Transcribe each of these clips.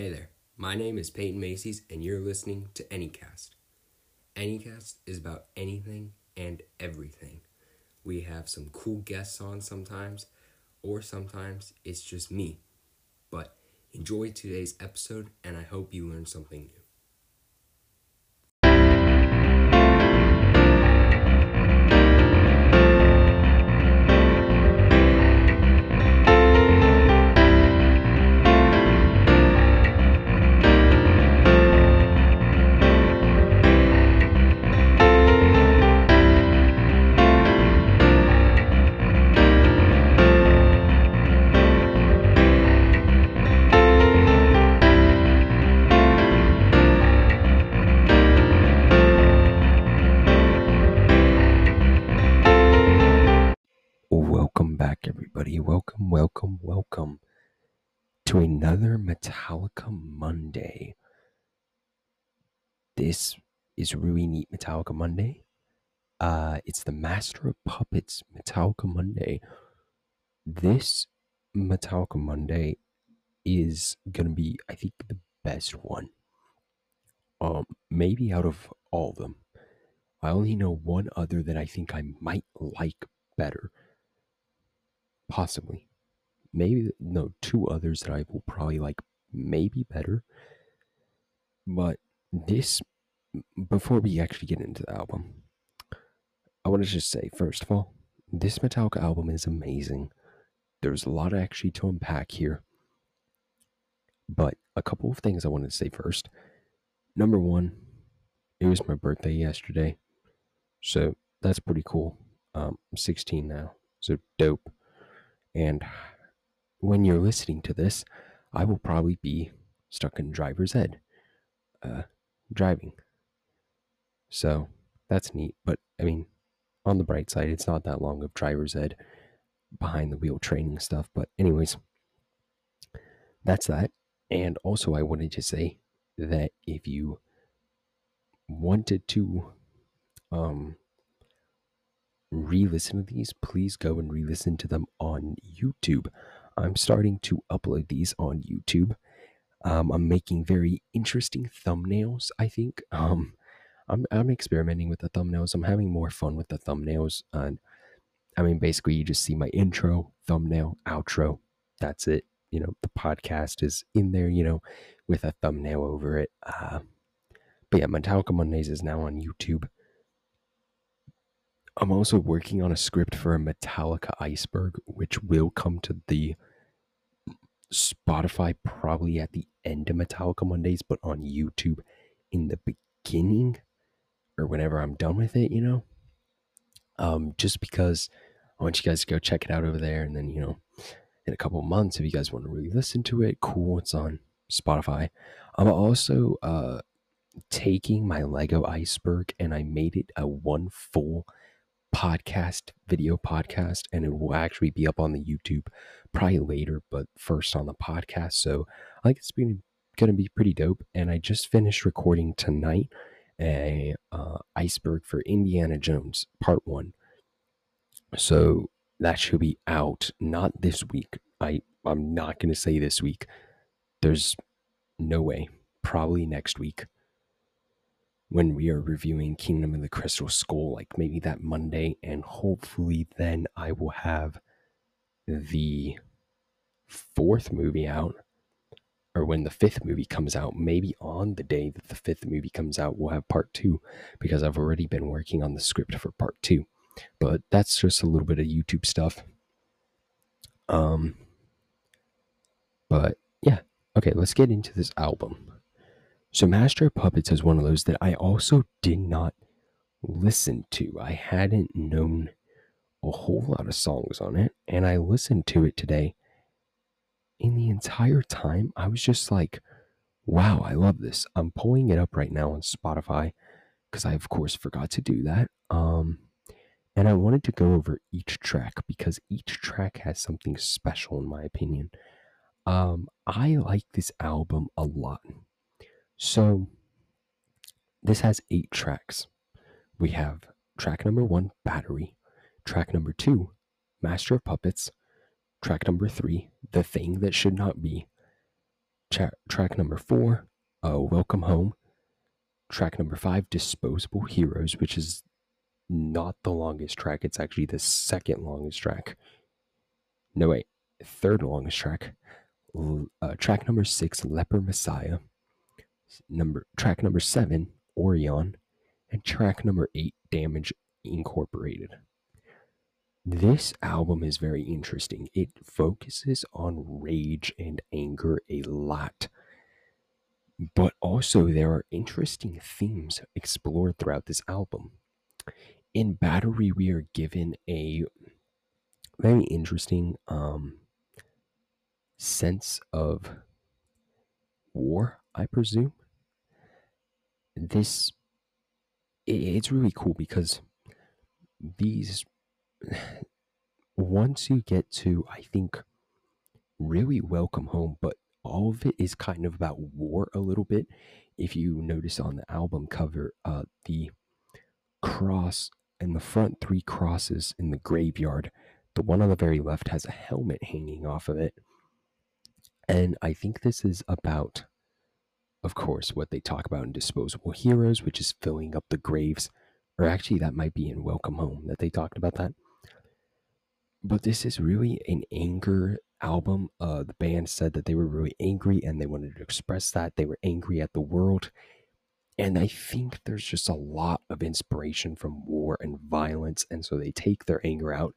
Hey there, my name is Peyton Macy's, and you're listening to Anycast. Anycast is about anything and everything. We have some cool guests on sometimes, or sometimes it's just me. But enjoy today's episode, and I hope you learn something new. Welcome to another Metallica Monday. This is really neat Metallica Monday. It's the Master of Puppets Metallica Monday. This Metallica Monday is gonna be, I think, the best one. Maybe out of all of them. I only know one other that I think I might like better. Possibly. Maybe, no, two others that I will probably like maybe better. But this, before we actually get into the album, I want to just say, first of all, this Metallica album is amazing. There's a lot actually to unpack here. But a couple of things I wanted to say first. Number one, it was my birthday yesterday. So that's pretty cool. I'm 16 now, so dope. And when you're listening to this, I will probably be stuck in Driver's Ed, driving. So that's neat. But I mean, on the bright side, it's not that long of Driver's Ed behind the wheel training stuff. But anyways, that's that. And also I wanted to say that if you wanted to re-listen to these, please go and re-listen to them on YouTube. I'm starting to upload these on YouTube. I'm making very interesting thumbnails, I think. I'm experimenting with the thumbnails. I'm having more fun with the thumbnails. And I mean, basically, you just see my intro, thumbnail, outro. That's it. You know, the podcast is in there, you know, with a thumbnail over it. But yeah, Metallica Mondays is now on YouTube. I'm also working on a script for a Metallica iceberg, which will come to the Spotify probably at the end of Metallica Mondays, but on YouTube in the beginning or whenever I'm done with it, you know, just because I want you guys to go check it out over there. And then, you know, in a couple of months, if you guys want to really listen to it, cool. It's on Spotify. I'm also taking my Lego iceberg, and I made it a one full video podcast, and it will actually be up on the YouTube probably later, but first on the podcast. So I think it's been gonna be pretty dope. And I just finished recording tonight a iceberg for Indiana Jones part 1, so that should be out, not this week. I'm not gonna say this week, there's no way, probably next week when we are reviewing Kingdom of the Crystal Skull, like maybe that Monday, and hopefully then I will have the 4th movie out, or when the 5th movie comes out, maybe on the day that the 5th movie comes out, we'll have part 2, because I've already been working on the script for part 2, but that's just a little bit of YouTube stuff. But yeah, okay, let's get into this album. So Master of Puppets is one of those that I also did not listen to. I hadn't known a whole lot of songs on it, and I listened to it today. And the entire time, I was just like, wow, I love this. I'm pulling it up right now on Spotify, because I, of course, forgot to do that. And I wanted to go over each track, because each track has something special, in my opinion. I like this album a lot. So, this has 8 tracks. We have track number 1, Battery. Track number 2, Master of Puppets. Track number 3, The Thing That Should Not Be. Ch- track number 4, Welcome Home. Track number 5, Disposable Heroes, which is not the longest track. It's actually the second longest track. No, wait. Third longest track. Track number 6, Leper Messiah. Track number 7, Orion. And track number 8, Damage Incorporated. This album is very interesting. It focuses on rage and anger a lot, but also there are interesting themes explored throughout this album. In Battery, we are given a very interesting sense of war, I presume. It's really cool because once you get to, I think, really Welcome Home, but all of it is kind of about war a little bit. If you notice on the album cover, the cross and the front 3 crosses in the graveyard, the one on the very left has a helmet hanging off of it. And I think this is about, of course, what they talk about in Disposable Heroes, which is filling up the graves. Or actually, that might be in Welcome Home that they talked about that. But this is really an anger album. The band said that they were really angry and they wanted to express that. They were angry at the world. And I think there's just a lot of inspiration from war and violence. And so they take their anger out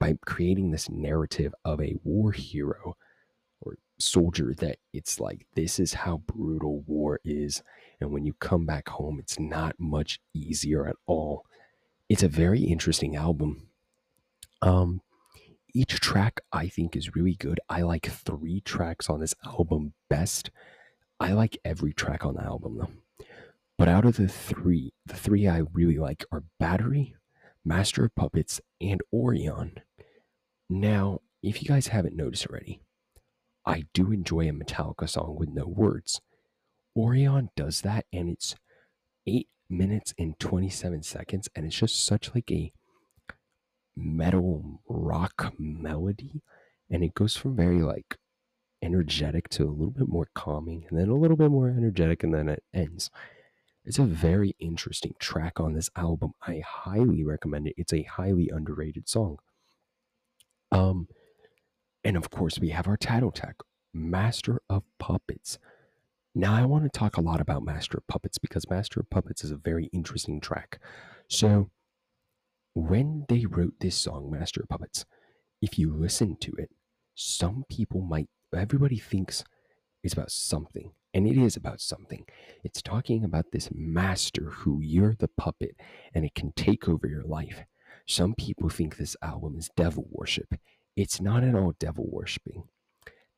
by creating this narrative of a war hero or soldier that it's like, this is how brutal war is. And when you come back home, it's not much easier at all. It's a very interesting album. Each track, I think, is really good. I like 3 tracks on this album best. I like every track on the album, though. But out of the 3 I really like are Battery, Master of Puppets, and Orion. Now, if you guys haven't noticed already, I do enjoy a Metallica song with no words. Orion does that, and it's 8 minutes and 27 seconds, and it's just such like a metal rock melody, and it goes from very like energetic to a little bit more calming, and then a little bit more energetic, and then it ends. It's a very interesting track on this album. I highly recommend it. It's a highly underrated song. And of course, we have our title track, Master of Puppets. Now, I want to talk a lot about Master of Puppets because Master of Puppets is a very interesting track. So, when they wrote this song, Master of Puppets, if you listen to it, everybody thinks it's about something, and it is about something. It's talking about this master who you're the puppet, and it can take over your life. Some people think this album is devil worship. It's not at all devil worshiping.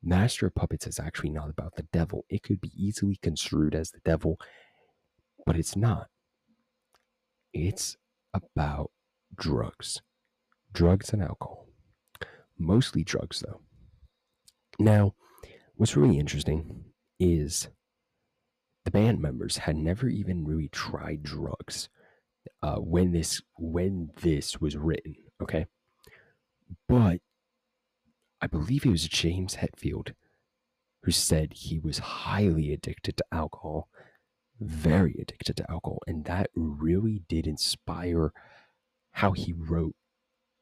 Master of Puppets is actually not about the devil. It could be easily construed as the devil, but it's not. It's about drugs and alcohol. Mostly drugs, though. Now, what's really interesting is the band members had never even really tried drugs when this was written, okay? But I believe it was James Hetfield who said he was highly addicted to alcohol, very addicted to alcohol, and that really did inspire how he wrote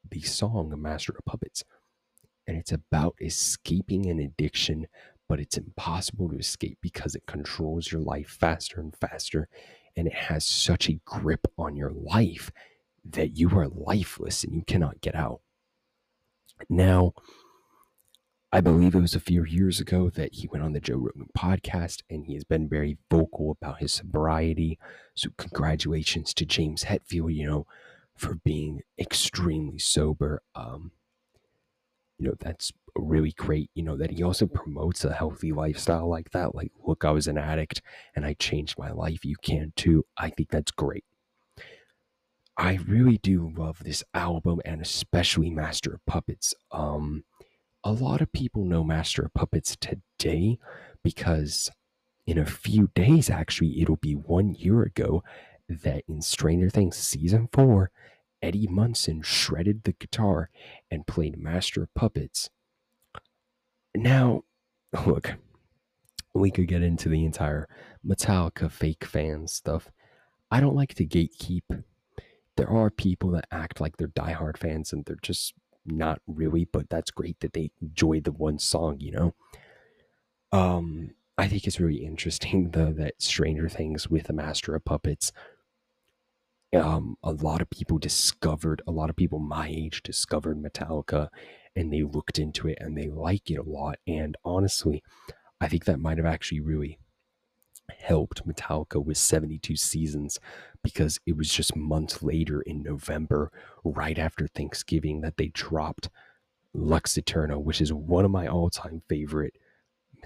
the song Master of Puppets. And it's about escaping an addiction, but it's impossible to escape because it controls your life faster and faster, and it has such a grip on your life that you are lifeless and you cannot get out. Now, I believe it was a few years ago that he went on the Joe Rogan podcast, and he has been very vocal about his sobriety. So congratulations to James Hetfield, for being extremely sober. That's really great, that he also promotes a healthy lifestyle like that. Like, look, I was an addict and I changed my life. You can too. I think that's great. I really do love this album, and especially Master of Puppets. A lot of people know Master of Puppets today because in a few days, actually, it'll be 1 year ago that in Stranger Things Season 4, Eddie Munson shredded the guitar and played Master of Puppets. Now, look, we could get into the entire Metallica fake fan stuff. I don't like to gatekeep. There are people that act like they're diehard fans and they're just not really, but that's great that they enjoyed the one song, you know? I think it's really interesting, though, that Stranger Things with the Master of Puppets, a lot of people discovered, a lot of people my age discovered Metallica, and they looked into it and they like it a lot. And honestly, I think that might have actually really helped Metallica with 72 Seasons, because it was just months later in November, right after Thanksgiving, that they dropped Lux Eterno, which is one of my all-time favorite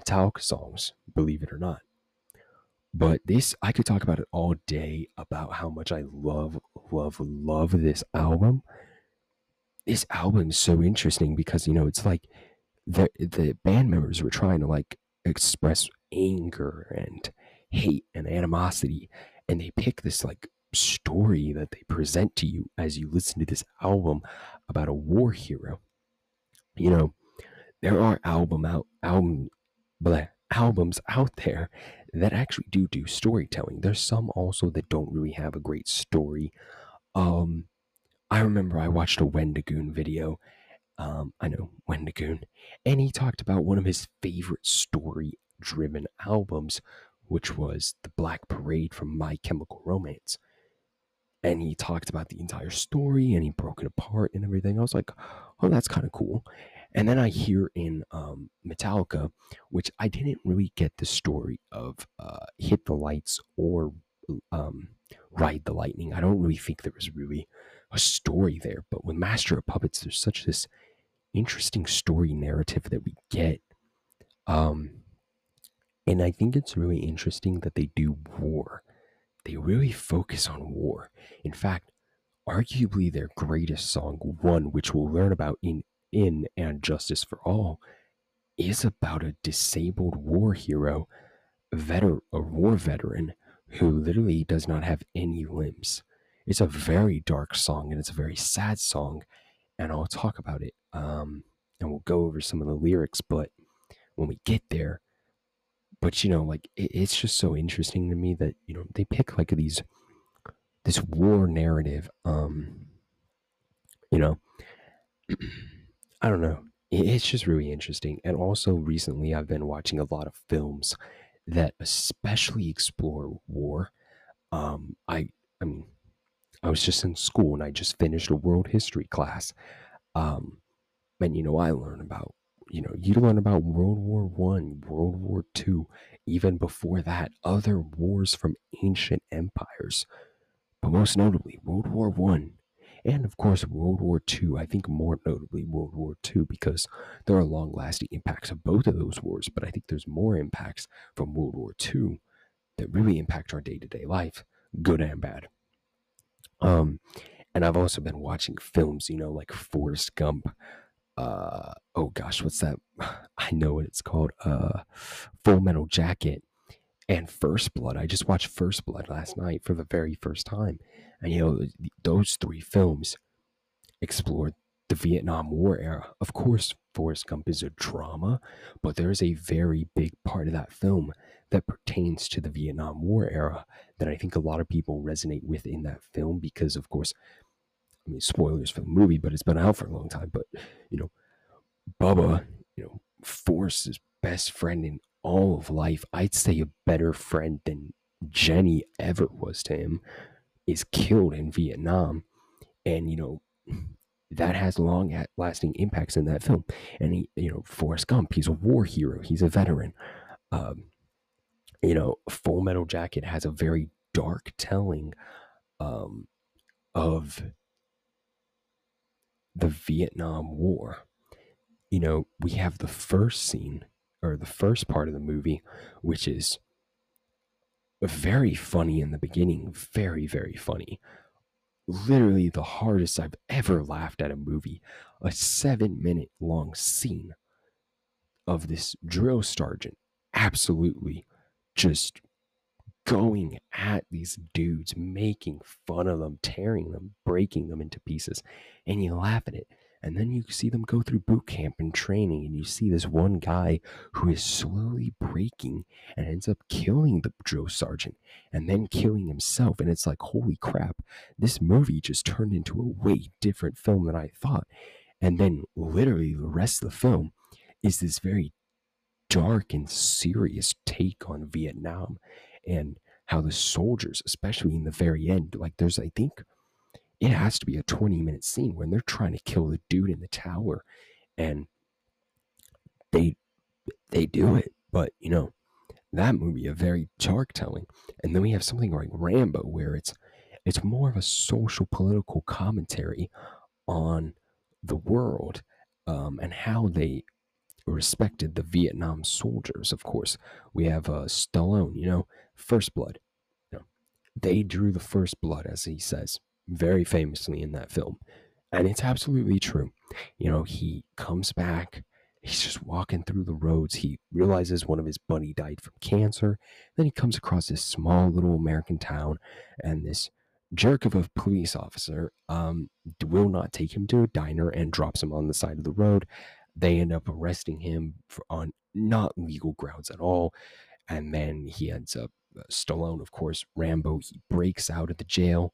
Metallica songs, believe it or not. But this, I could talk about it all day, about how much I love this album. This album is so interesting because, you know, it's like the band members were trying to like express anger and hate and animosity, and they pick this like story that they present to you as you listen to this album about a war hero. You know, there are albums out there that actually do storytelling. There's some also that don't really have a great story. I remember I watched a Wendigoon video. I know, Wendigoon. And he talked about one of his favorite story-driven albums, which was The Black Parade from My Chemical Romance. And he talked about the entire story, and he broke it apart and everything. I was like, oh, that's kind of cool. And then I hear in Metallica, which I didn't really get the story of Hit the Lights or Ride the Lightning. I don't really think there was really a story there, but with Master of Puppets, there's such this interesting story narrative that we get. And I think it's really interesting that they do war. They really focus on war. In fact, arguably their greatest song, One, which we'll learn about in and Justice for All, is about a disabled war hero, a war veteran, who literally does not have any limbs. It's a very dark song, and it's a very sad song, and I'll talk about it, and we'll go over some of the lyrics, but when we get there. But, you know, like, it's just so interesting to me that, you know, they pick, like, this war narrative, you know, I don't know. It's just really interesting. And also recently I've been watching a lot of films that especially explore war. I mean, I was just in school and I just finished a world history class. And, you know, I learn about, you know, you learn about World War I, World War II, even before that, other wars from ancient empires. But most notably, World War I. And, of course, World War II, I think more notably World War II, because there are long-lasting impacts of both of those wars, but I think there's more impacts from World War II that really impact our day-to-day life, good and bad. And I've also been watching films, you know, like Forrest Gump. Oh, gosh, what's that? I know what it's called. Full Metal Jacket and First Blood. I just watched First Blood last night for the very first time. And, you know, those three films explored the Vietnam War era. Of course, Forrest Gump is a drama, but there is a very big part of that film that pertains to the Vietnam War era that I think a lot of people resonate with in that film because, of course, I mean, spoilers for the movie, but it's been out for a long time. But, you know, Bubba, you know, Forrest's best friend in all of life, I'd say a better friend than Jenny ever was to him, is killed in Vietnam, and, you know, that has long-lasting impacts in that film. And he, you know, Forrest Gump, he's a war hero, he's a veteran. You know, Full Metal Jacket has a very dark telling of the Vietnam War. You know, we have the first scene, or the first part of the movie, which is very funny in the beginning, very, very funny. Literally the hardest I've ever laughed at a movie. A 7-minute long scene of this drill sergeant absolutely just going at these dudes, making fun of them, tearing them, breaking them into pieces, and you laugh at it. And then you see them go through boot camp and training, and you see this one guy who is slowly breaking and ends up killing the drill sergeant and then killing himself. And it's like, holy crap, this movie just turned into a way different film than I thought. And then literally the rest of the film is this very dark and serious take on Vietnam and how the soldiers, especially in the very end, like there's, I think, it has to be a 20-minute scene when they're trying to kill the dude in the tower, and they do it. But, you know, that movie, a very dark telling. And then we have something like Rambo, where it's more of a social political commentary on the world, and how they respected the Vietnam soldiers. Of course, we have Stallone, you know, First Blood. You know, they drew the first blood, as he says, very famously in that film, and it's absolutely true. You know, he comes back, he's just walking through the roads, he realizes one of his buddy died from cancer, then he comes across this small little American town, and this jerk of a police officer will not take him to a diner and drops him on the side of the road. They end up arresting him on not legal grounds at all, and then he ends up, Stallone, of course, Rambo, he breaks out of the jail,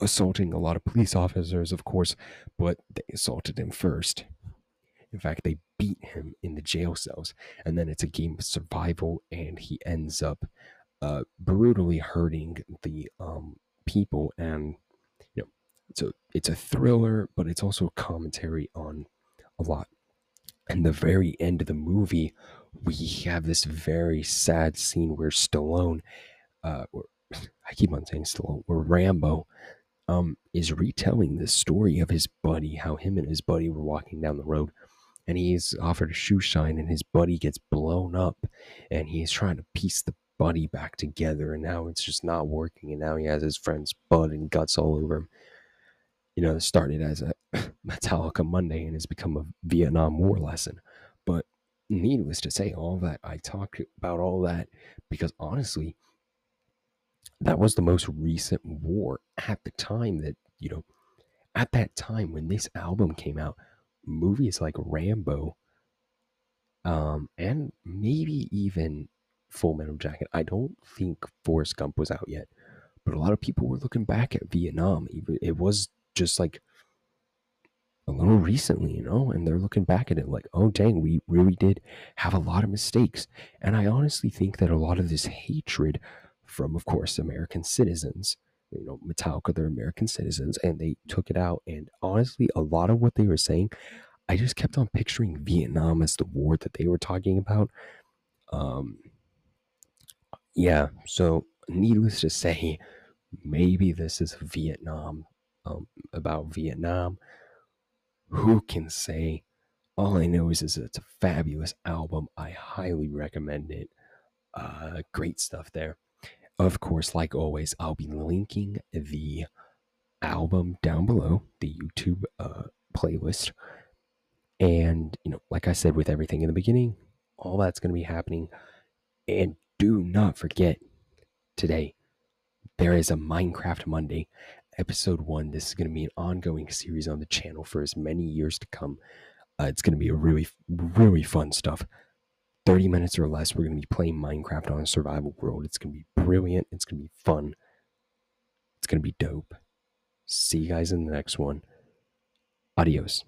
assaulting a lot of police officers, of course, but they assaulted him first. In fact, they beat him in the jail cells, and then it's a game of survival, and he ends up brutally hurting the people. And, you know, so it's a thriller, but it's also a commentary on a lot. And the very end of the movie, we have this very sad scene where Stallone, I keep on saying Stallone, where Rambo is retelling this story of his buddy, how him and his buddy were walking down the road, and he's offered a shoe shine, and his buddy gets blown up, and he's trying to piece the buddy back together, and now it's just not working, and now he has his friend's blood and guts all over him. You know, it started as a Metallica Monday and has become a Vietnam War lesson. But needless to say, all that, I talk about all that because honestly, that was the most recent war at the time that, you know, at that time when this album came out, movies like Rambo, and maybe even Full Metal Jacket. I don't think Forrest Gump was out yet, but a lot of people were looking back at Vietnam. It was just like a little recently, you know, and they're looking back at it like, oh dang, we really did have a lot of mistakes. And I honestly think that a lot of this hatred from, of course, American citizens, you know, Metallica, they're American citizens, and they took it out. And honestly, a lot of what they were saying, I just kept on picturing Vietnam as the war that they were talking about. Yeah, so needless to say, maybe this is Vietnam, about Vietnam. Who can say? All I know is it's a fabulous album. I highly recommend it. Great stuff there. Of course, like always, I'll be linking the album down below, the YouTube playlist. And, you know, like I said, with everything in the beginning, all that's going to be happening. And do not forget, today, there is a Minecraft Monday, episode 1. This is going to be an ongoing series on the channel for as many years to come. It's going to be a really, really fun stuff. 30 minutes or less, we're going to be playing Minecraft on a survival world. It's going to be brilliant. It's going to be fun. It's going to be dope. See you guys in the next one. Adios.